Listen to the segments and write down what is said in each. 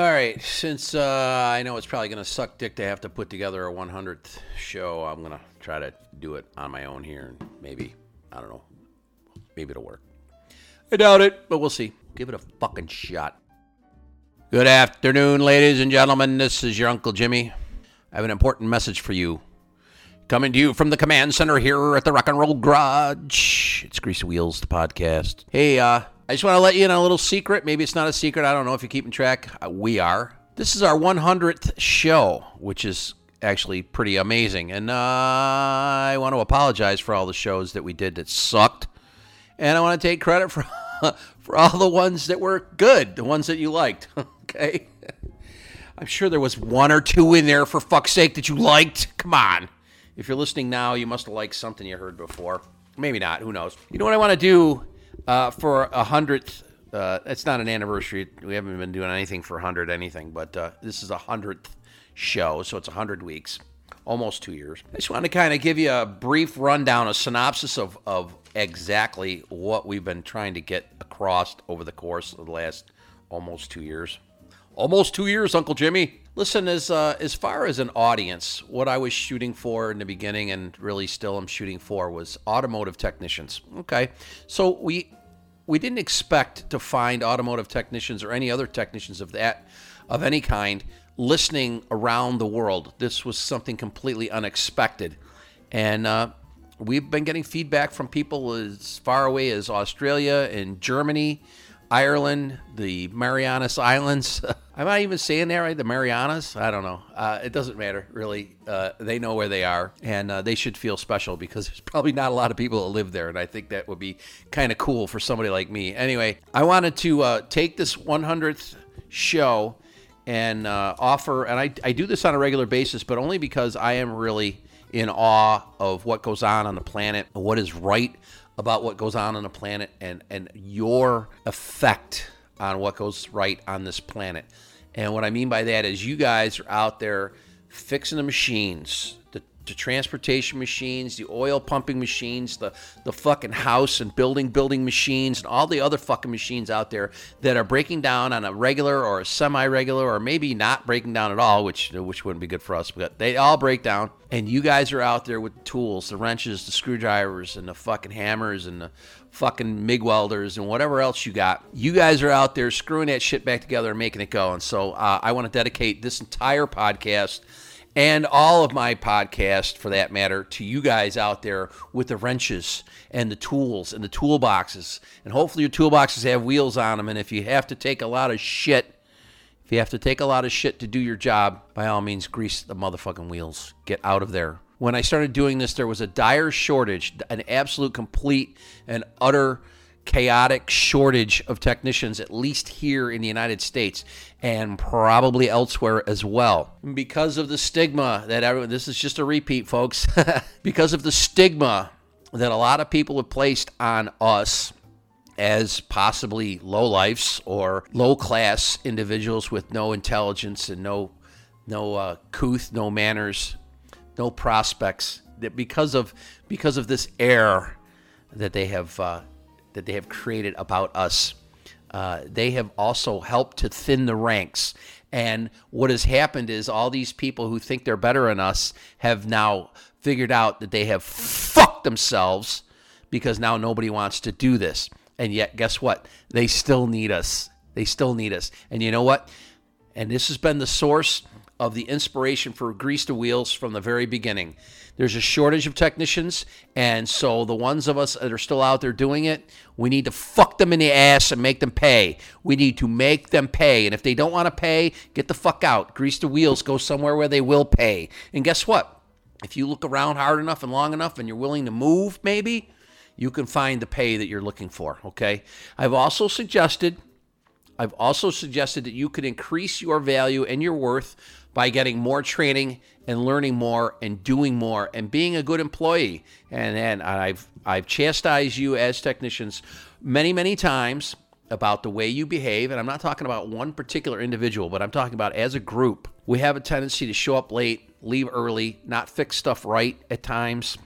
All right, since I know it's probably going to suck dick to have to put together a 100th show, I'm going to try to do it on my own here, and maybe, I don't know, maybe it'll work. I doubt it, but we'll see. Give it a fucking shot. Good afternoon, ladies and gentlemen. This is your Uncle Jimmy. I have an important message for you. Coming to you from the command center here at the Rock and Roll Garage. It's Grease the Wheels, the podcast. Hey, I just want to let you in on a little secret. Maybe it's not a secret. I don't know if you're keeping track. We are. This is our 100th show, which is actually pretty amazing. And I want to apologize for all the shows that we did that sucked. And I want to take credit for for all the ones that were good, the ones that you liked, okay? I'm sure there was one or two in there, for fuck's sake, that you liked. Come on. If you're listening now, you must have liked something you heard before. Maybe not. Who knows? You know what I want to do for 100th? It's not an anniversary. We haven't been doing anything for 100 anything, but this is 100th show, so it's 100 weeks, almost 2 years. I just want to kind of give you a brief rundown, a synopsis of exactly what we've been trying to get across over the course of the last almost 2 years. Almost 2 years, Uncle Jimmy. Listen, as far as an audience, what I was shooting for in the beginning and really still am shooting for was automotive technicians. Okay, so we didn't expect to find automotive technicians or any other technicians of any kind listening around the world. This was something completely unexpected, and we've been getting feedback from people as far away as Australia and Germany, Ireland, the Marianas Islands. Am I even saying that right? The Marianas? I don't know. It doesn't matter, really. They know where they are, and they should feel special because there's probably not a lot of people that live there, and I think that would be kind of cool for somebody like me. Anyway, I wanted to take this 100th show and offer, and I do this on a regular basis, but only because I am really in awe of what goes on the planet, what is right about what goes on the planet, and your effect on what goes right on this planet. And what I mean by that is you guys are out there fixing the machines, the transportation machines, the oil pumping machines, the fucking house and building machines, and all the other fucking machines out there that are breaking down on a regular or a semi-regular, or maybe not breaking down at all, which wouldn't be good for us, but they all break down. And you guys are out there with the tools, the wrenches, the screwdrivers, and the fucking hammers, and the fucking MIG welders, and whatever else you got. You guys are out there screwing that shit back together and making it go. And so I want to dedicate this entire podcast, and all of my podcasts, for that matter, to you guys out there with the wrenches and the tools and the toolboxes. And hopefully your toolboxes have wheels on them. And if you have to take a lot of shit, to do your job, by all means, grease the motherfucking wheels. Get out of there. When I started doing this, there was a dire shortage, an absolute, complete, and utter chaotic shortage of technicians, at least here in the United States and probably elsewhere as well. Because of the stigma that this is just a repeat, folks, because of the stigma that a lot of people have placed on us as possibly lowlifes or low-class individuals with no intelligence and no couth, no manners, no prospects, that because of this air that they have created about us, they have also helped to thin the ranks. And what has happened is all these people who think they're better than us have now figured out that they have fucked themselves, because now nobody wants to do this. And yet, guess what? They still need us. And you know what? And this has been the source of the inspiration for Grease the Wheels from the very beginning. There's a shortage of technicians, and so the ones of us that are still out there doing it, we need to fuck them in the ass and make them pay. We need to make them pay, and if they don't want to pay, get the fuck out. Grease the Wheels, go somewhere where they will pay. And guess what? If you look around hard enough and long enough and you're willing to move, maybe, you can find the pay that you're looking for, okay? I've also suggested that you could increase your value and your worth by getting more training and learning more and doing more and being a good employee. And I've chastised you as technicians many, many times about the way you behave. And I'm not talking about one particular individual, but I'm talking about as a group. We have a tendency to show up late, leave early, not fix stuff right at times.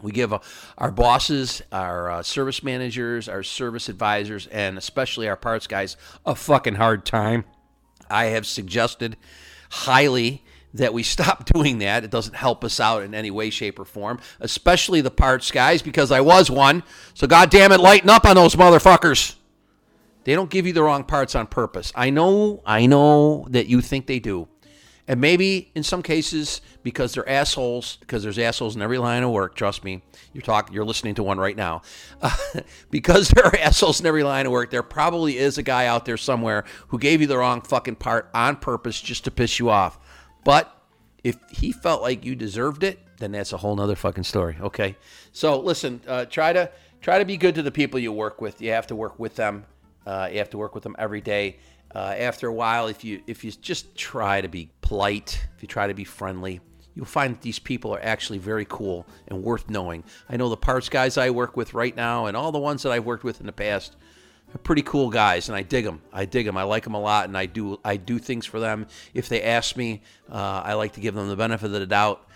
We give our bosses, our service managers, our service advisors, and especially our parts guys a fucking hard time. I have suggested highly that we stop doing that. It doesn't help us out in any way, shape, or form, especially the parts guys, because I was one. So goddamn it, lighten up on those motherfuckers. They don't give you the wrong parts on purpose. I know that you think they do. And maybe in some cases, because they're assholes, because there's assholes in every line of work, trust me, you're listening to one right now. Because there are assholes in every line of work, there probably is a guy out there somewhere who gave you the wrong fucking part on purpose just to piss you off. But if he felt like you deserved it, then that's a whole nother fucking story, okay? So listen, try to be good to the people you work with. You have to work with them. You have to work with them every day. After a while, if you just try to be polite, if you try to be friendly, you'll find that these people are actually very cool and worth knowing. I know the parts guys I work with right now and all the ones that I've worked with in the past are pretty cool guys, and I dig them. I like them a lot, and I do things for them. If they ask me, I like to give them the benefit of the doubt.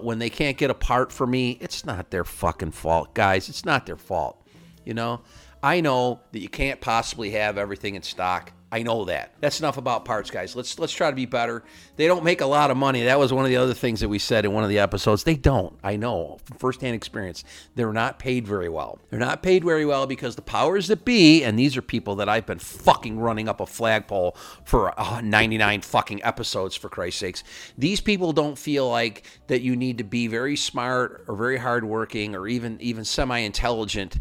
When they can't get a part for me, it's not their fucking fault, guys. It's not their fault, you know? I know that you can't possibly have everything in stock. I know that. That's enough about parts, guys. Let's try to be better. They don't make a lot of money. That was one of the other things that we said in one of the episodes. They don't. I know from firsthand experience. They're not paid very well. They're not paid very well because the powers that be, and these are people that I've been fucking running up a flagpole for 99 fucking episodes, for Christ's sakes. These people don't feel like that you need to be very smart or very hardworking or even semi-intelligent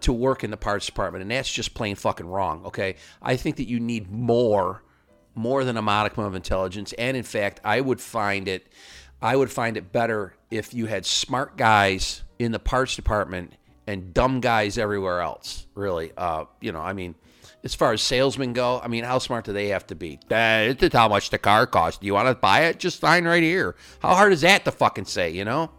to work in the parts department, and that's just plain fucking wrong, okay? I think that you need more than a modicum of intelligence. And in fact, I would find it better if you had smart guys in the parts department and dumb guys everywhere else, really. I mean, as far as salesmen go, I mean, how smart do they have to be? It's how much the car costs. Do you want to buy it? Just sign right here. How hard is that to fucking say, you know?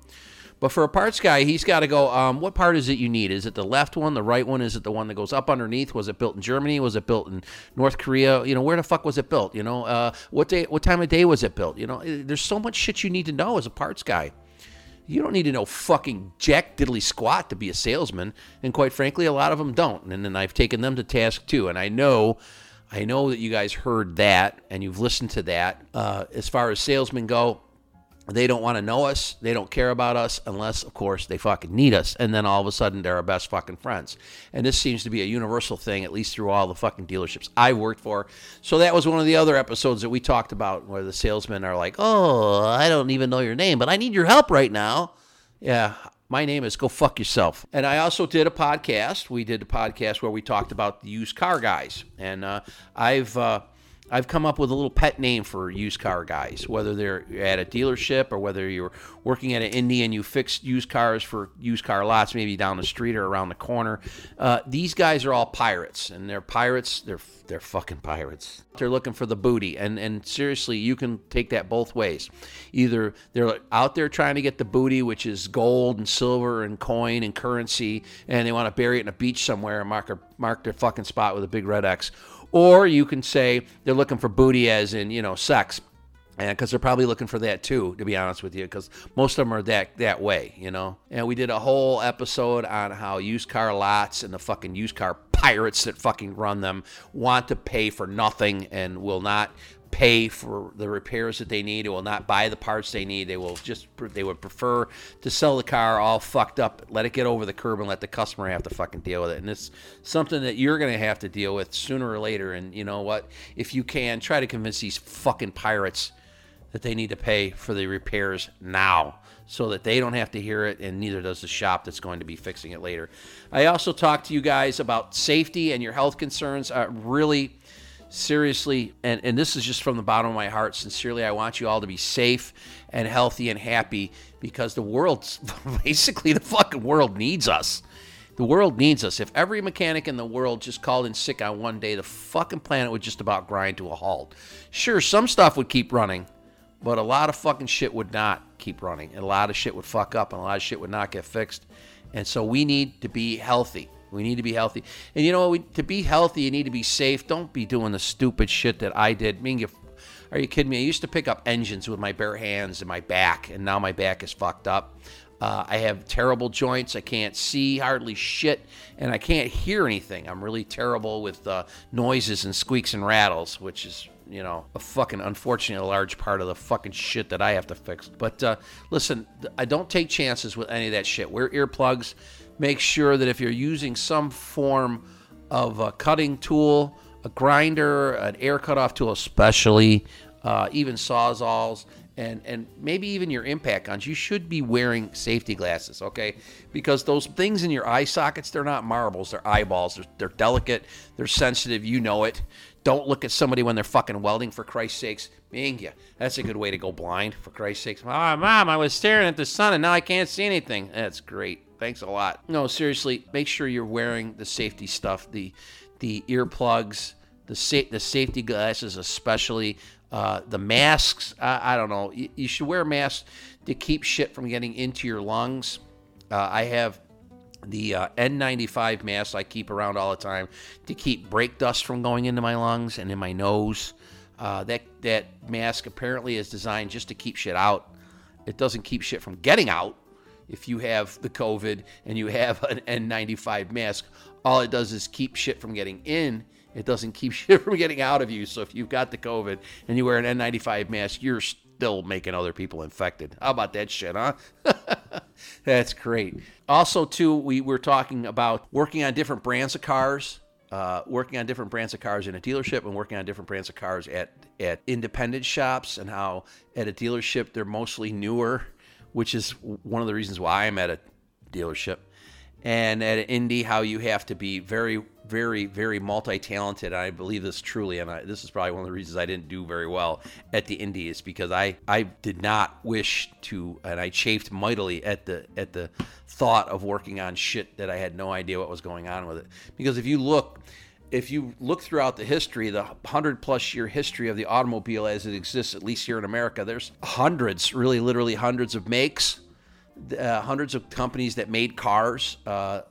But for a parts guy, he's got to go, what part is it you need? Is it the left one, the right one? Is it the one that goes up underneath? Was it built in Germany? Was it built in North Korea? You know, where the fuck was it built? You know, what time of day was it built? You know, there's so much shit you need to know as a parts guy. You don't need to know fucking jack diddly squat to be a salesman. And quite frankly, a lot of them don't. And then I've taken them to task too. And I know that you guys heard that and you've listened to that. As far as salesmen go, they don't want to know us. They don't care about us unless, of course, they fucking need us. And then all of a sudden, they're our best fucking friends. And this seems to be a universal thing, at least through all the fucking dealerships I worked for. So that was one of the other episodes that we talked about where the salesmen are like, oh, I don't even know your name, but I need your help right now. Yeah, my name is go fuck yourself. And I also did a podcast. We did a podcast where we talked about the used car guys. And I've come up with a little pet name for used car guys, whether they're at a dealership or whether you're working at an indie and you fix used cars for used car lots, maybe down the street or around the corner. These guys are all pirates, and they're pirates. They're fucking pirates. They're looking for the booty, and seriously, you can take that both ways. Either they're out there trying to get the booty, which is gold and silver and coin and currency, and they want to bury it in a beach somewhere and mark their fucking spot with a big red X. Or you can say they're looking for booty as in, you know, sex. And because they're probably looking for that too, to be honest with you, because most of them are that way, you know. And we did a whole episode on how used car lots and the fucking used car pirates that fucking run them want to pay for nothing and will not pay for the repairs that they need. They will not buy the parts they need. They would prefer to sell the car all fucked up, let it get over the curb, and let the customer have to fucking deal with it. And it's something that you're going to have to deal with sooner or later. And you know what? If you can, try to convince these fucking pirates that they need to pay for the repairs now so that they don't have to hear it, and neither does the shop that's going to be fixing it later. I also talked to you guys about safety and your health concerns. Really, seriously, and this is just from the bottom of my heart, sincerely, I want you all to be safe and healthy and happy, because the world, basically the fucking world needs us. The world needs us. If every mechanic in the world just called in sick on one day, the fucking planet would just about grind to a halt. Sure, some stuff would keep running, but a lot of fucking shit would not keep running, and a lot of shit would fuck up, and a lot of shit would not get fixed. And so we need to be healthy. We need to be healthy. And you know, to be healthy, you need to be safe. Don't be doing the stupid shit that I did. I mean, are you kidding me? I used to pick up engines with my bare hands and my back, and now my back is fucked up. I have terrible joints. I can't see hardly shit, and I can't hear anything. I'm really terrible with noises and squeaks and rattles, which is you know, a fucking unfortunately large part of the fucking shit that I have to fix. But listen, I don't take chances with any of that shit. Wear earplugs. Make sure that if you're using some form of a cutting tool, a grinder, an air cutoff tool, especially, even Sawzalls, and maybe even your impact guns, you should be wearing safety glasses, okay? Because those things in your eye sockets, they're not marbles, they're eyeballs. They're delicate, they're sensitive, you know it. Don't look at somebody when they're fucking welding, for Christ's sakes. Minga, that's a good way to go blind, for Christ's sakes. Ah, Mom, I was staring at the sun and now I can't see anything. That's great. Thanks a lot. No, seriously, make sure you're wearing the safety stuff, the earplugs, the safety glasses especially, the masks. I don't know. You should wear masks to keep shit from getting into your lungs. I have the N95 mask I keep around all the time to keep brake dust from going into my lungs and in my nose. That mask apparently is designed just to keep shit out. It doesn't keep shit from getting out. If you have the COVID and you have an N95 mask, all it does is keep shit from getting in. It doesn't keep shit from getting out of you. So if you've got the COVID and you wear an N95 mask, you're still making other people infected. How about that shit, huh? That's great. Also, too, we were talking about working on different brands of cars, working on different brands of cars in a dealership and working on different brands of cars at independent shops, and how at a dealership they're mostly newer, which is one of the reasons why I'm at a dealership. And at an indie, how you have to be very, very, very multi-talented. I believe this truly, and this is probably one of the reasons I didn't do very well at the indie, is because I did not wish to, and I chafed mightily at the thought of working on shit that I had no idea what was going on with it. Because if you look throughout the history, the 100-plus year history of the automobile as it exists, at least here in America, there's hundreds, really literally hundreds of makes. Hundreds of companies that made cars.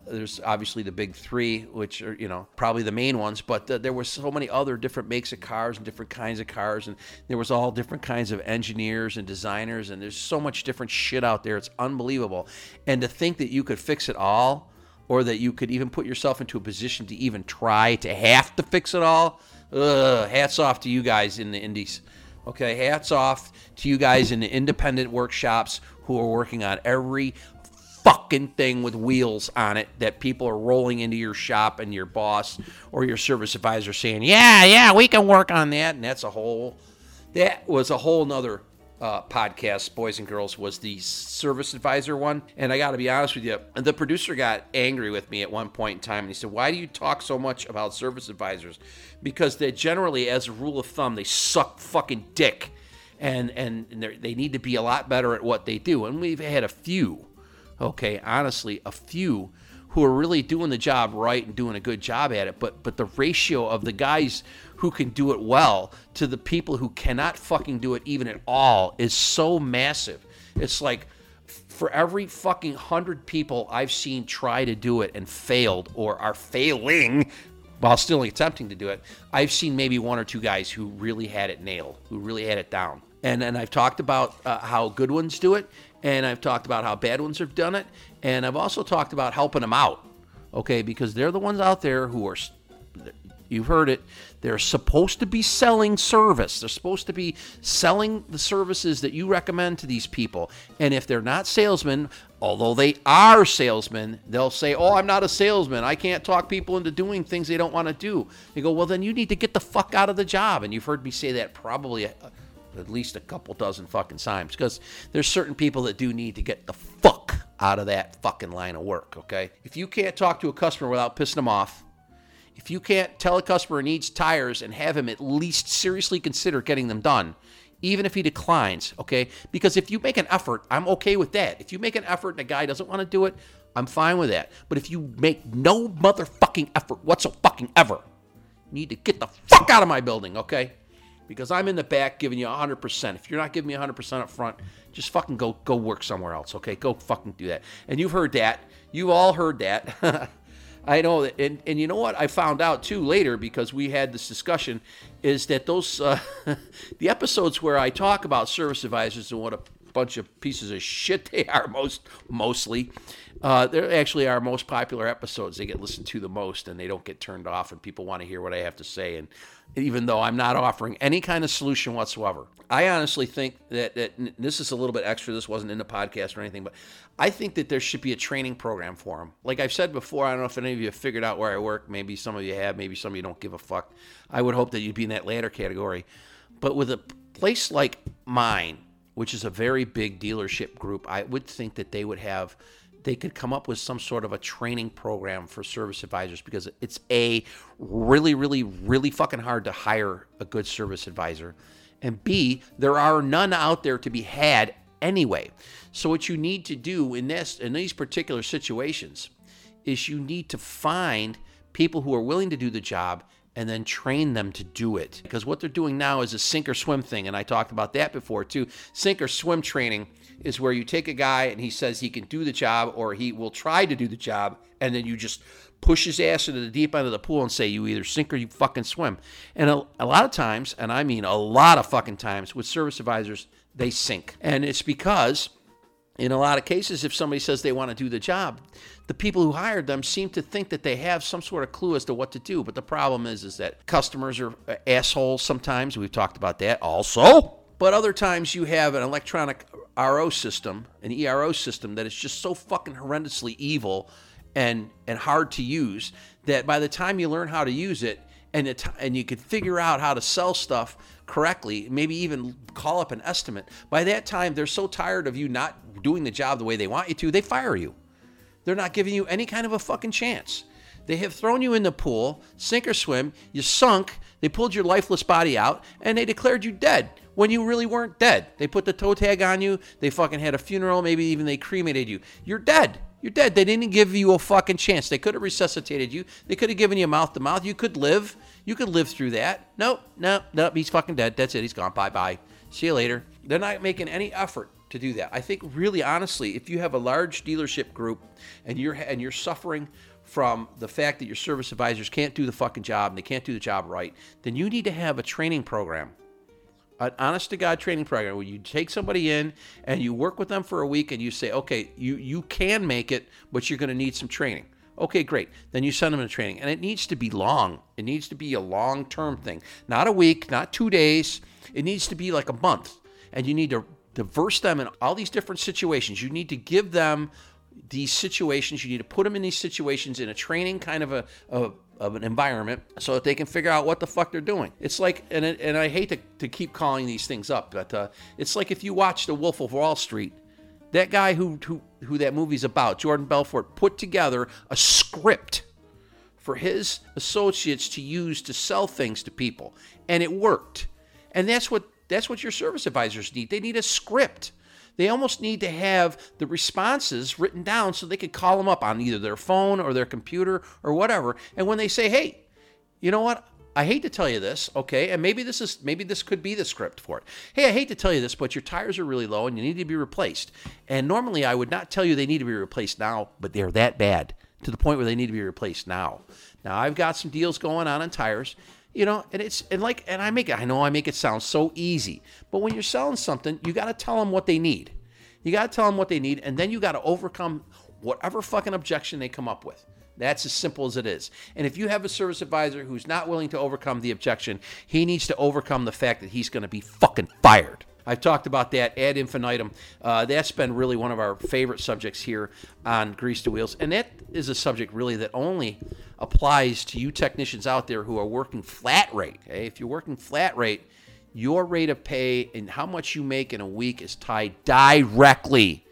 There's obviously the big three, which are, you know, probably the main ones, but there were so many other different makes of cars and different kinds of cars, and there was all different kinds of engineers and designers, and there's so much different shit out there. It's unbelievable. And to think that you could fix it all, or that you could even put yourself into a position to even try to have to fix it all, hats off to you guys in the indies. Okay, hats off to you guys in the independent workshops who are working on every fucking thing with wheels on it that people are rolling into your shop, and your boss or your service advisor saying, yeah, we can work on that. And that was a whole nother podcast, boys and girls, was the service advisor one. And I got to be honest with you, the producer got angry with me at one point in time, and he said, why do you talk so much about service advisors? Because they generally, as a rule of thumb, they suck fucking dick. And they need to be a lot better at what they do. And we've had a few, okay, honestly, a few who are really doing the job right and doing a good job at it. But the ratio of the guys who can do it well to the people who cannot fucking do it even at all is so massive. It's like for every fucking 100 people I've seen try to do it and failed, or are failing while still attempting to do it, I've seen maybe one or two guys who really had it nailed, who really had it down. And I've talked about how good ones do it, and I've talked about how bad ones have done it, and I've also talked about helping them out, okay? Because they're the ones out there who are, you've heard it, they're supposed to be selling service. They're supposed to be selling the services that you recommend to these people. And if they're not salesmen, although they are salesmen, they'll say, oh, I'm not a salesman. I can't talk people into doing things they don't want to do. They go, well, then you need to get the fuck out of the job. And you've heard me say that probably at least a couple dozen fucking times, because there's certain people that do need to get the fuck out of that fucking line of work, okay? If you can't talk to a customer without pissing them off, if you can't tell a customer he needs tires and have him at least seriously consider getting them done, even if he declines, okay? Because if you make an effort, I'm okay with that. If you make an effort and a guy doesn't want to do it, I'm fine with that. But if you make no motherfucking effort whatsoever, you need to get the fuck out of my building, okay? Because I'm in the back giving you 100%. If you're not giving me 100% up front, just fucking go work somewhere else, okay? Go fucking do that. And you've heard that. You all heard that. I know that, and you know what I found out too later, because we had this discussion, is that those the episodes where I talk about service advisors and what a bunch of pieces of shit they are mostly. They're actually our most popular episodes. They get listened to the most, and they don't get turned off, and people want to hear what I have to say. And even though I'm not offering any kind of solution whatsoever, I honestly think that this is a little bit extra. This wasn't in the podcast or anything, but I think that there should be a training program for them. Like I've said before, I don't know if any of you have figured out where I work. Maybe some of you have. Maybe some of you don't give a fuck. I would hope that you'd be in that latter category. But with a place like mine, which is a very big dealership group, I would think that they could come up with some sort of a training program for service advisors, because it's A, really, really, really fucking hard to hire a good service advisor, and B, there are none out there to be had anyway. So what you need to do in these particular situations is you need to find people who are willing to do the job and then train them to do it. Because what they're doing now is a sink or swim thing, and I talked about that before too. Sink or swim training is where you take a guy and he says he can do the job or he will try to do the job, and then you just push his ass into the deep end of the pool and say you either sink or you fucking swim. And a lot of times, and I mean a lot of fucking times, with service advisors, they sink. And it's because in a lot of cases, if somebody says they want to do the job, the people who hired them seem to think that they have some sort of clue as to what to do. But the problem is that customers are assholes sometimes. We've talked about that also. But other times you have an electronic RO system, an ERO system, that is just so fucking horrendously evil and hard to use that by the time you learn how to use it, and you could figure out how to sell stuff correctly, maybe even call up an estimate, by that time they're so tired of you not doing the job the way they want you to, they fire you. They're not giving you any kind of a fucking chance. They have thrown you in the pool, sink or swim, you sunk, they pulled your lifeless body out, and they declared you dead when you really weren't dead. They put the toe tag on you, they fucking had a funeral, maybe even they cremated you. You're dead. You're dead. They didn't give you a fucking chance. They could have resuscitated you. They could have given you mouth to mouth. You could live. You could live through that. Nope. He's fucking dead. That's it. He's gone. Bye. See you later. They're not making any effort to do that. I think really honestly, if you have a large dealership group and you're suffering from the fact that your service advisors can't do the fucking job and they can't do the job right, then you need to have a training program. An honest-to-God training program where you take somebody in and you work with them for a week and you say, okay, you can make it, but you're going to need some training. Okay, great. Then you send them to training. And it needs to be long. It needs to be a long-term thing. Not a week, not 2 days. It needs to be like a month. And you need to diverse them in all these different situations. You need to give them these situations. You need to put them in these situations in a training kind of an environment so that they can figure out what the fuck they're doing. It's like, and I hate to keep calling these things up, but it's like if you watch The Wolf of Wall Street, that guy who that movie's about, Jordan Belfort, put together a script for his associates to use to sell things to people, and it worked. And that's what your service advisors need. They need a script. They almost need to have the responses written down so they could call them up on either their phone or their computer or whatever. And when they say, hey, you know what? I hate to tell you this, okay, and maybe this could be the script for it. Hey, I hate to tell you this, but your tires are really low and you need to be replaced. And normally I would not tell you they need to be replaced now, but they're that bad to the point where they need to be replaced now. Now, I've got some deals going on tires. You know, and it's I know I make it sound so easy, but when you're selling something, you got to tell them what they need. You got to tell them what they need, and then you got to overcome whatever fucking objection they come up with. That's as simple as it is. And if you have a service advisor who's not willing to overcome the objection, he needs to overcome the fact that he's going to be fucking fired. I've talked about that ad infinitum. That's been really one of our favorite subjects here on Grease the Wheels. And that is a subject really that only applies to you technicians out there who are working flat rate. Okay? If you're working flat rate, your rate of pay and how much you make in a week is tied directly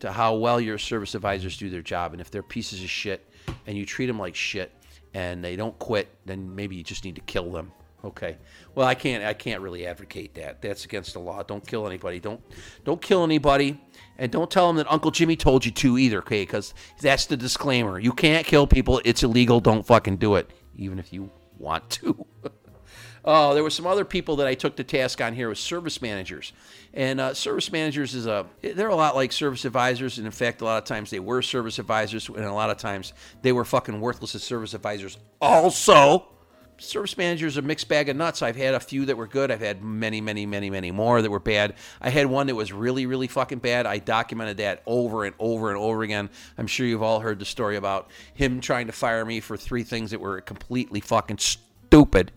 to how well your service advisors do their job. And if they're pieces of shit and you treat them like shit and they don't quit, then maybe you just need to kill them. Okay. Well, I can't really advocate that. That's against the law. Don't kill anybody. Don't kill anybody, and don't tell them that Uncle Jimmy told you to either, okay? Because that's the disclaimer. You can't kill people. It's illegal. Don't fucking do it, even if you want to. Oh, there were some other people that I took to task on here with service managers. And service managers they're a lot like service advisors. And in fact, a lot of times they were service advisors, and a lot of times they were fucking worthless as service advisors also. service managers are a mixed bag of nuts. I've had a few that were good. I've had many more that were bad. I had one that was really, really fucking bad. I documented that over and over and over again. I'm sure you've all heard the story about him trying to fire me for three things that were completely fucking stupid.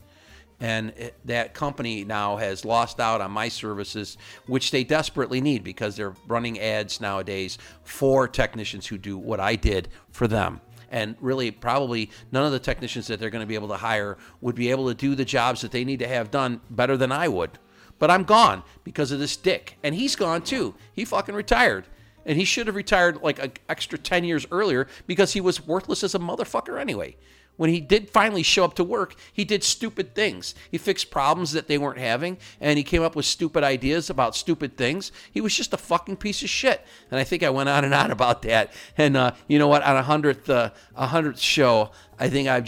And that company now has lost out on my services, which they desperately need because they're running ads nowadays for technicians who do what I did for them. And really, probably none of the technicians that they're going to be able to hire would be able to do the jobs that they need to have done better than I would. But I'm gone because of this dick. And he's gone too. He fucking retired. And he should have retired like an extra 10 years earlier because he was worthless as a motherfucker anyway. When he did finally show up to work, he did stupid things. He fixed problems that they weren't having, and he came up with stupid ideas about stupid things. He was just a fucking piece of shit. And I think I went on and on about that. And you know what? On a hundredth show, I think I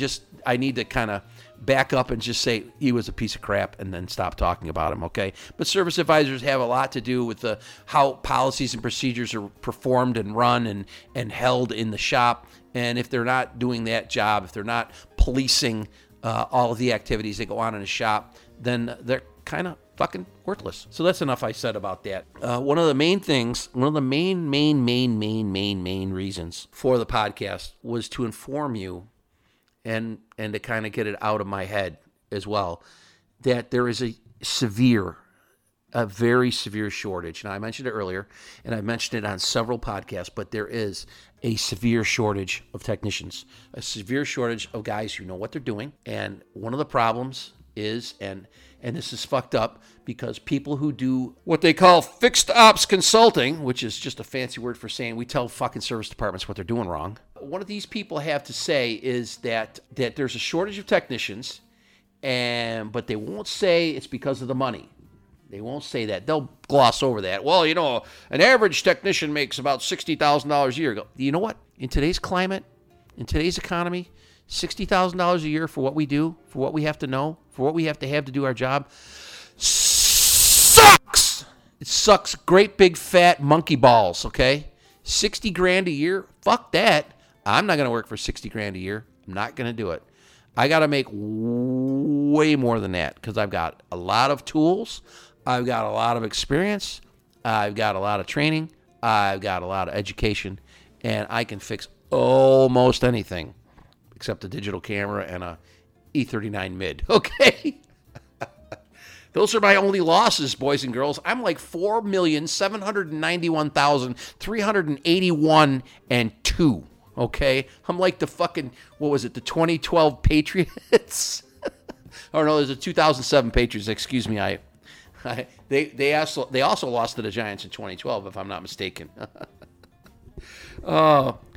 need to kind of back up and just say he was a piece of crap and then stop talking about him, okay? But service advisors have a lot to do with the how policies and procedures are performed and run and held in the shop. And if they're not doing that job, if they're not policing all of the activities that go on in a shop, then they're kind of fucking worthless. So that's enough I said about that. One of the main things, one of the main reasons for the podcast was to inform you and to kind of get it out of my head as well, that there is a very severe shortage. Now, I mentioned it earlier, and I mentioned it on several podcasts, but there is a severe shortage of technicians, a severe shortage of guys who know what they're doing. And one of the problems is, and this is fucked up, because people who do what they call fixed ops consulting, which is just a fancy word for saying we tell fucking service departments what they're doing wrong. One of these people have to say is that there's a shortage of technicians, but they won't say it's because of the money. They won't say that. They'll gloss over that. Well, you know, an average technician makes about $60,000 a year. You know what? In today's climate, in today's economy, $60,000 a year for what we do, for what we have to know, for what we have to do our job, sucks. It sucks great big fat monkey balls, okay? 60 grand a year? Fuck that. I'm not going to work for 60 grand a year. I'm not going to do it. I got to make way more than that because I've got a lot of tools. I've got a lot of experience, I've got a lot of training, I've got a lot of education, and I can fix almost anything except a digital camera and a E39 mid, okay? Those are my only losses, boys and girls. I'm like 4,791,381 and 2, okay? I'm like the fucking, what was it, the 2012 Patriots? Oh no, there's a 2007 Patriots, excuse me, They also lost to the Giants in 2012, if I'm not mistaken.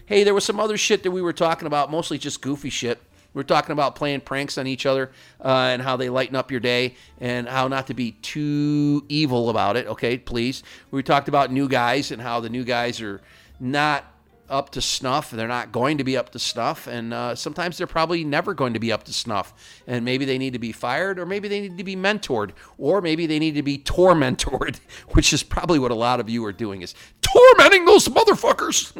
Hey, there was some other shit that we were talking about, mostly just goofy shit. We were talking about playing pranks on each other and how they lighten up your day and how not to be too evil about it, okay, please. We talked about new guys and how the new guys are not up to snuff. They're not going to be up to snuff, and sometimes they're probably never going to be up to snuff, and maybe they need to be fired, or maybe they need to be mentored, or maybe they need to be tormentored, which is probably what a lot of you are doing, is tormenting those motherfuckers.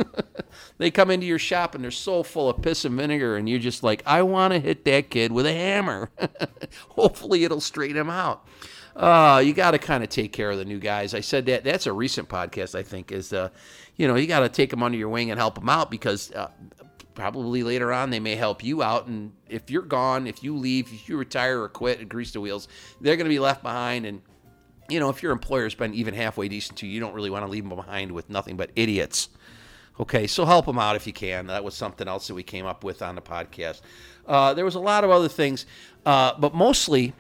They come into your shop and they're so full of piss and vinegar, and you're just like, I want to hit that kid with a hammer. Hopefully it'll straighten him out. You got to kind of take care of the new guys. I said that. That's a recent podcast, I think, is, you know, you got to take them under your wing and help them out, because probably later on they may help you out. And if you're gone, if you leave, if you retire or quit and grease the wheels, they're going to be left behind. And, you know, if your employer's been even halfway decent to you, you don't really want to leave them behind with nothing but idiots. Okay, so help them out if you can. That was something else that we came up with on the podcast. There was a lot of other things, but mostly...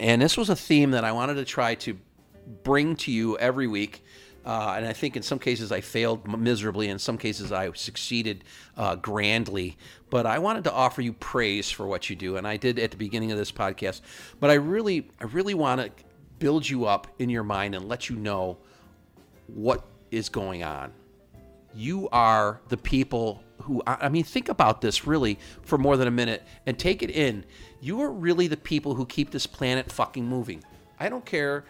And this was a theme that I wanted to try to bring to you every week. And I think in some cases I failed miserably. In some cases I succeeded grandly. But I wanted to offer you praise for what you do. And I did at the beginning of this podcast. But I really want to build you up in your mind and let you know what is going on. You are the people who, I mean, think about this really for more than a minute and take it in. You are really the people who keep this planet fucking moving. I don't care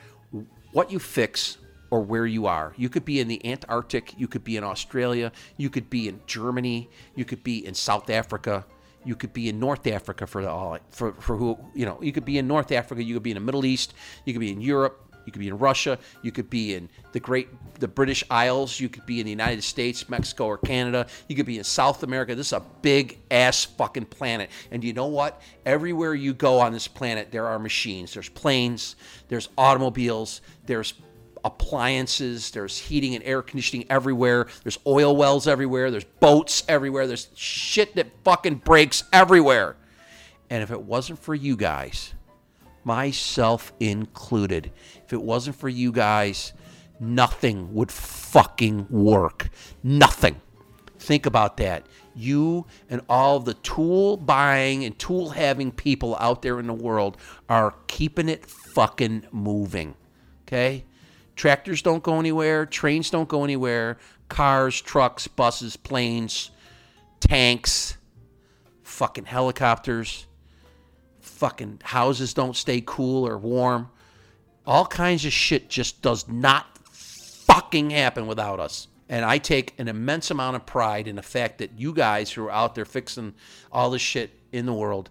what you fix or where you are. You could be in the Antarctic. You could be in Australia. You could be in Germany. You could be in South Africa. You could be in North Africa you could be in North Africa, you could be in the Middle East, you could be in Europe, you could be in Russia, you could be in the British Isles, you could be in the United States, Mexico, or Canada, you could be in South America. This is a big ass fucking planet. And you know what? Everywhere you go on this planet, there are machines. There's planes, there's automobiles, there's appliances, there's heating and air conditioning everywhere, there's oil wells everywhere, there's boats everywhere, there's shit that fucking breaks everywhere. And if it wasn't for you guys, myself included, if it wasn't for you guys, nothing would fucking work. Nothing. Think about that. You and all the tool buying and tool having people out there in the world are keeping it fucking moving. Okay? Tractors don't go anywhere. Trains don't go anywhere. Cars, trucks, buses, planes, tanks, fucking helicopters, fucking houses don't stay cool or warm. All kinds of shit just does not fucking happen without us. And I take an immense amount of pride in the fact that you guys who are out there fixing all this shit in the world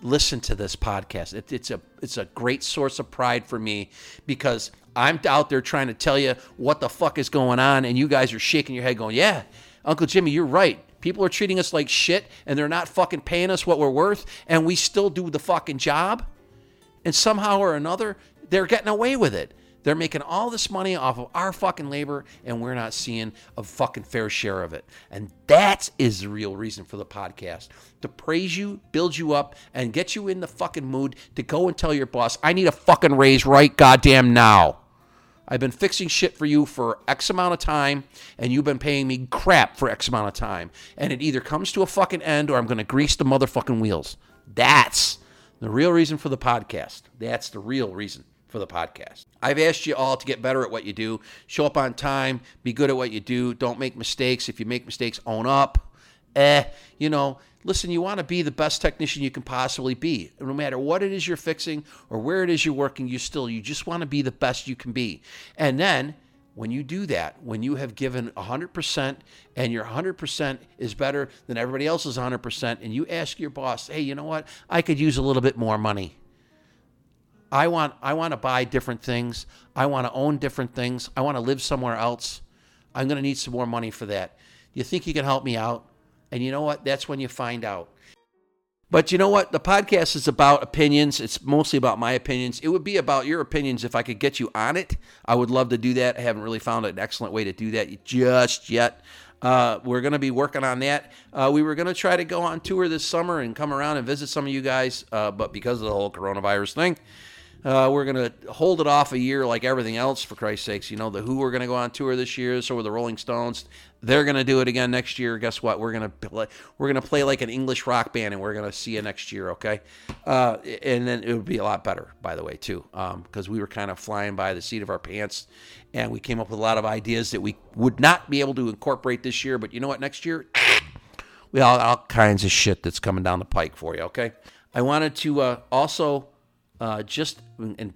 listen to this podcast. It's a great source of pride for me because I'm out there trying to tell you what the fuck is going on, and you guys are shaking your head going, yeah, Uncle Jimmy, you're right. People are treating us like shit, and they're not fucking paying us what we're worth, and we still do the fucking job. And somehow or another, they're getting away with it. They're making all this money off of our fucking labor, and we're not seeing a fucking fair share of it. And that is the real reason for the podcast, to praise you, build you up, and get you in the fucking mood to go and tell your boss, I need a fucking raise right goddamn now. I've been fixing shit for you for X amount of time, and you've been paying me crap for X amount of time. And it either comes to a fucking end or I'm going to grease the motherfucking wheels. That's the real reason for the podcast. That's the real reason for the podcast. I've asked you all to get better at what you do. Show up on time. Be good at what you do. Don't make mistakes. If you make mistakes, own up. Listen, you want to be the best technician you can possibly be. No matter what it is you're fixing or where it is you're working, you just want to be the best you can be. And then when you do that, when you have given 100% and your 100% is better than everybody else's 100%, and you ask your boss, hey, you know what? I could use a little bit more money. I want to buy different things. I want to own different things. I want to live somewhere else. I'm going to need some more money for that. You think you can help me out? And you know what? That's when you find out. But you know what? The podcast is about opinions. It's mostly about my opinions. It would be about your opinions if I could get you on it. I would love to do that. I haven't really found an excellent way to do that just yet. We're going to be working on that. We were going to try to go on tour this summer and come around and visit some of you guys. But because of the whole coronavirus thing, we're going to hold it off a year like everything else, for Christ's sakes. The Who are going to go on tour this year, so are the Rolling Stones. They're going to do it again next year. Guess what? We're going to play like an English rock band, and we're going to see you next year, okay? And then it would be a lot better, by the way, too, because we were kind of flying by the seat of our pants, and we came up with a lot of ideas that we would not be able to incorporate this year. But you know what? Next year, we have all kinds of shit that's coming down the pike for you, okay? I wanted to also...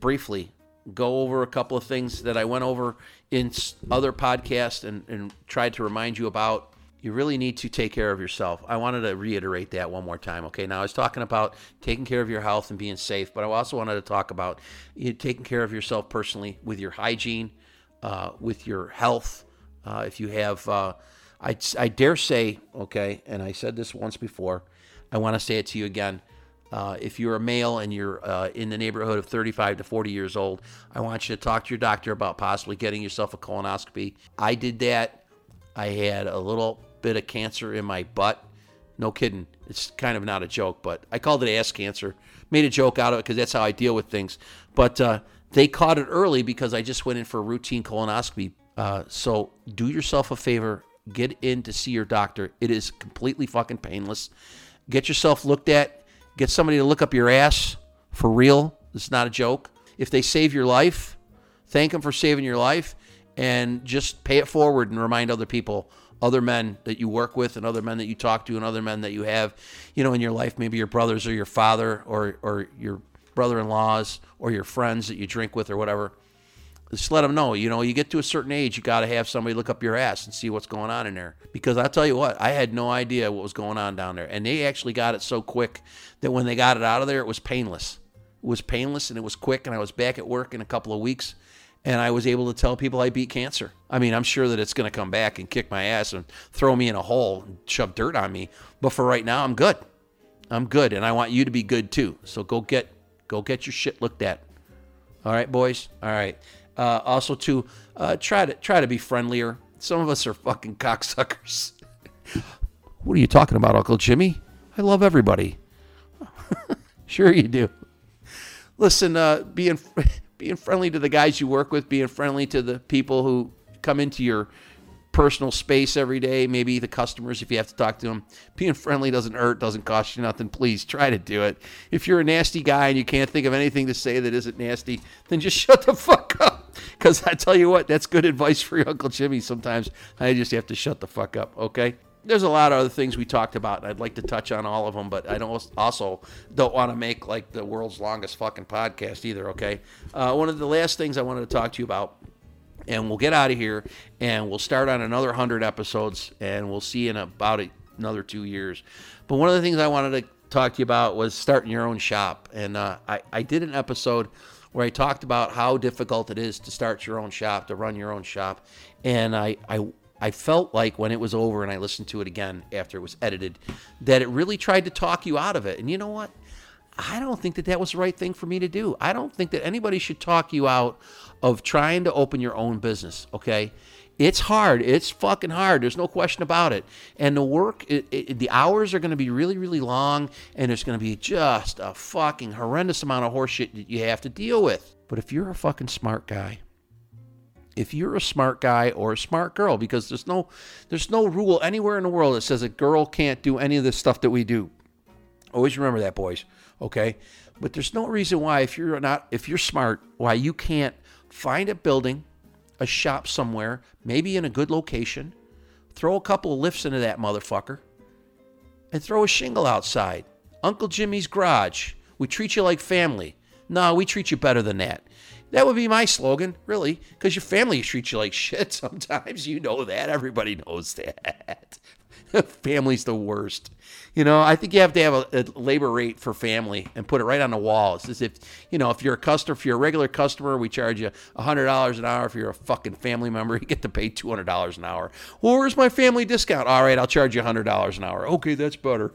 briefly go over a couple of things that I went over in other podcasts and tried to remind you about. You really need to take care of yourself. I wanted to reiterate that one more time, okay? Now, I was talking about taking care of your health and being safe, but I also wanted to talk about taking care of yourself personally with your hygiene, with your health. If you have, I dare say, okay, and I said this once before, I want to say it to you again. If you're a male and you're in the neighborhood of 35 to 40 years old, I want you to talk to your doctor about possibly getting yourself a colonoscopy. I did that. I had a little bit of cancer in my butt. No kidding. It's kind of not a joke, but I called it ass cancer. Made a joke out of it because that's how I deal with things. But they caught it early because I just went in for a routine colonoscopy. So do yourself a favor. Get in to see your doctor. It is completely fucking painless. Get yourself looked at. Get somebody to look up your ass for real. It's not a joke. If they save your life, thank them for saving your life and just pay it forward and remind other people, other men that you work with and other men that you talk to and other men that you have, in your life, maybe your brothers or your father or your brother-in-laws or your friends that you drink with or whatever. Just let them know, you know, you get to a certain age, you got to have somebody look up your ass and see what's going on in there. Because I'll tell you what, I had no idea what was going on down there. And they actually got it so quick that when they got it out of there, it was painless. It was painless and it was quick. And I was back at work in a couple of weeks. And I was able to tell people I beat cancer. I mean, I'm sure that it's going to come back and kick my ass and throw me in a hole and shove dirt on me. But for right now, I'm good. I'm good. And I want you to be good too. So go get your shit looked at. All right, boys? All right. Also, too, try to be friendlier. Some of us are fucking cocksuckers. What are you talking about, Uncle Jimmy? I love everybody. Sure you do. Listen, being friendly to the guys you work with, being friendly to the people who come into your personal space every day, maybe the customers if you have to talk to them. Being friendly doesn't hurt, doesn't cost you nothing. Please try to do it. If you're a nasty guy and you can't think of anything to say that isn't nasty, then just shut the fuck up. Because I tell you what, that's good advice for your Uncle Jimmy sometimes. I just have to shut the fuck up, okay? There's a lot of other things we talked about. I'd like to touch on all of them, but I don't want to make like the world's longest fucking podcast either, okay? One of the last things I wanted to talk to you about, and we'll get out of here, and we'll start on another 100 episodes, and we'll see in about another 2 years. But one of the things I wanted to talk to you about was starting your own shop. And I did an episode where I talked about how difficult it is to start your own shop, to run your own shop. And I felt like when it was over and I listened to it again after it was edited, that it really tried to talk you out of it. And you know what? I don't think that was the right thing for me to do. I don't think that anybody should talk you out of trying to open your own business, okay? It's hard. It's fucking hard. There's no question about it. And the work, the hours are going to be really, really long, and there's going to be just a fucking horrendous amount of horseshit that you have to deal with. But if you're a fucking smart guy, if you're a smart guy or a smart girl, because there's no rule anywhere in the world that says a girl can't do any of the stuff that we do. Always remember that, boys, okay? But there's no reason why, if you're smart, why you can't find a building, a shop somewhere, maybe in a good location, throw a couple of lifts into that motherfucker, and throw a shingle outside. Uncle Jimmy's Garage. We treat you like family. No, we treat you better than that. That would be my slogan, really, because your family treats you like shit sometimes. You know that. Everybody knows that. Family's the worst. You know, I think you have to have a labor rate for family and put it right on the wall. It's as if, you know, if you're a regular customer, we charge you $100 an hour. If you're a fucking family member, you get to pay $200 an hour. Well, where's my family discount? All right, I'll charge you $100 an hour. Okay, that's better.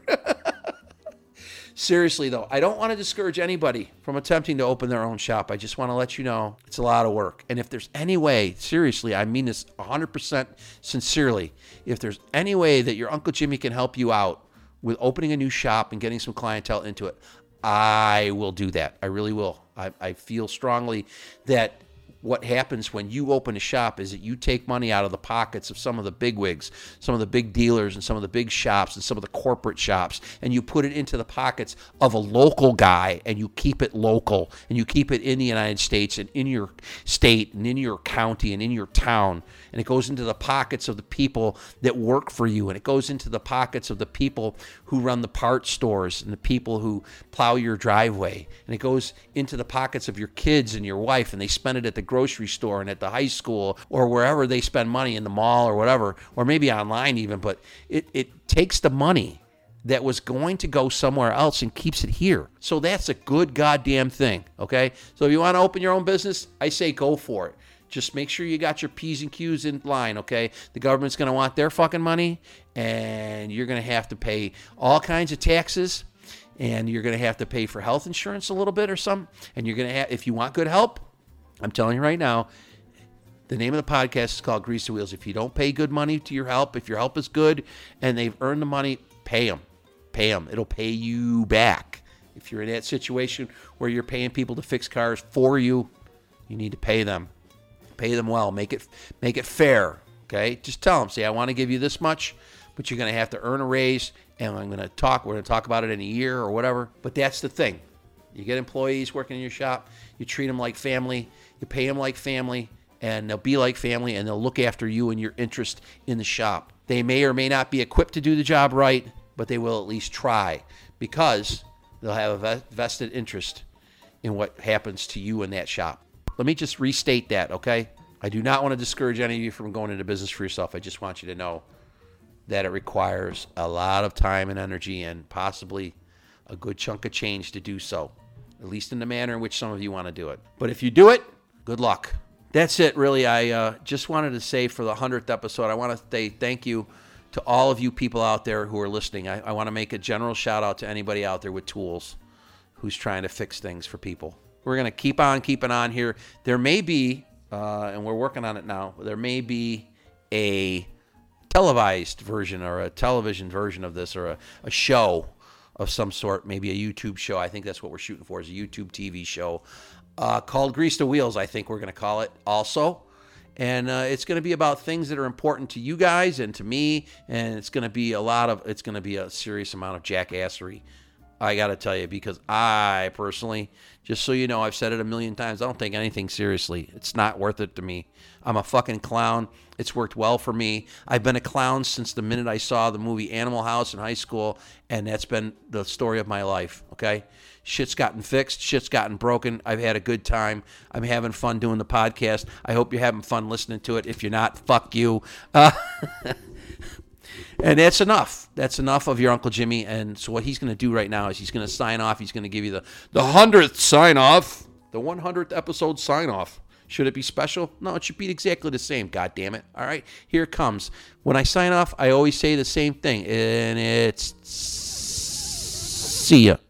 Seriously, though, I don't want to discourage anybody from attempting to open their own shop. I just want to let you know it's a lot of work. And if there's any way, seriously, I mean this 100% sincerely, if there's any way that your Uncle Jimmy can help you out with opening a new shop and getting some clientele into it, I will do that. I really will. I feel strongly that what happens when you open a shop is that you take money out of the pockets of some of the big wigs, some of the big dealers, and some of the big shops, and some of the corporate shops, and you put it into the pockets of a local guy, and you keep it local, and you keep it in the United States, and in your state, and in your county, and in your town, and it goes into the pockets of the people that work for you, and it goes into the pockets of the people who run the part stores, and the people who plow your driveway, and it goes into the pockets of your kids and your wife, and they spend it at the grocery store and at the high school or wherever they spend money, in the mall or whatever, or maybe online even. But it takes the money that was going to go somewhere else and keeps it here. So that's a good goddamn thing, okay? So if you want to open your own business, I say go for it. Just make sure you got your P's and Q's in line, okay? The government's going to want their fucking money, and you're going to have to pay all kinds of taxes, and you're going to have to pay for health insurance a little bit or something, and you're going to have, if you want good help, I'm telling you right now, the name of the podcast is called Grease the Wheels. If you don't pay good money to your help, if your help is good and they've earned the money, pay them. Pay them. It'll pay you back. If you're in that situation where you're paying people to fix cars for you, you need to pay them. Pay them well. Make it fair, okay? Just tell them, say, I want to give you this much, but you're going to have to earn a raise, and we're going to talk about it in a year or whatever. But that's the thing. You get employees working in your shop, you treat them like family, you pay them like family, and they'll be like family, and they'll look after you and your interest in the shop. They may or may not be equipped to do the job right, but they will at least try, because they'll have a vested interest in what happens to you in that shop. Let me just restate that, okay? I do not want to discourage any of you from going into business for yourself. I just want you to know that it requires a lot of time and energy and possibly a good chunk of change to do so, at least in the manner in which some of you want to do it. But if you do it, good luck. That's it, really. I just wanted to say for the 100th episode, I want to say thank you to all of you people out there who are listening. I want to make a general shout out to anybody out there with tools who's trying to fix things for people. We're going to keep on keeping on here. There may be... and we're working on it now. There may be a televised version or a television version of this, or a show of some sort, maybe a YouTube show. I think that's what we're shooting for, is a YouTube TV show called Grease the Wheels, I think we're going to call it also. And it's going to be about things that are important to you guys and to me, and it's going to be a serious amount of jackassery, I got to tell you, because I personally, just so you know, I've said it a million times, I don't take anything seriously. It's not worth it to me. I'm a fucking clown. It's worked well for me. I've been a clown since the minute I saw the movie Animal House in high school, and that's been the story of my life, okay? Shit's gotten fixed. Shit's gotten broken. I've had a good time. I'm having fun doing the podcast. I hope you're having fun listening to it. If you're not, fuck you. And that's enough. That's enough of your Uncle Jimmy. And so what he's going to do right now is he's going to sign off. He's going to give you the 100th sign off, the 100th episode sign off. Should it be special? No, it should be exactly the same. God damn it. All right, here it comes. When I sign off, I always say the same thing, and it's see ya.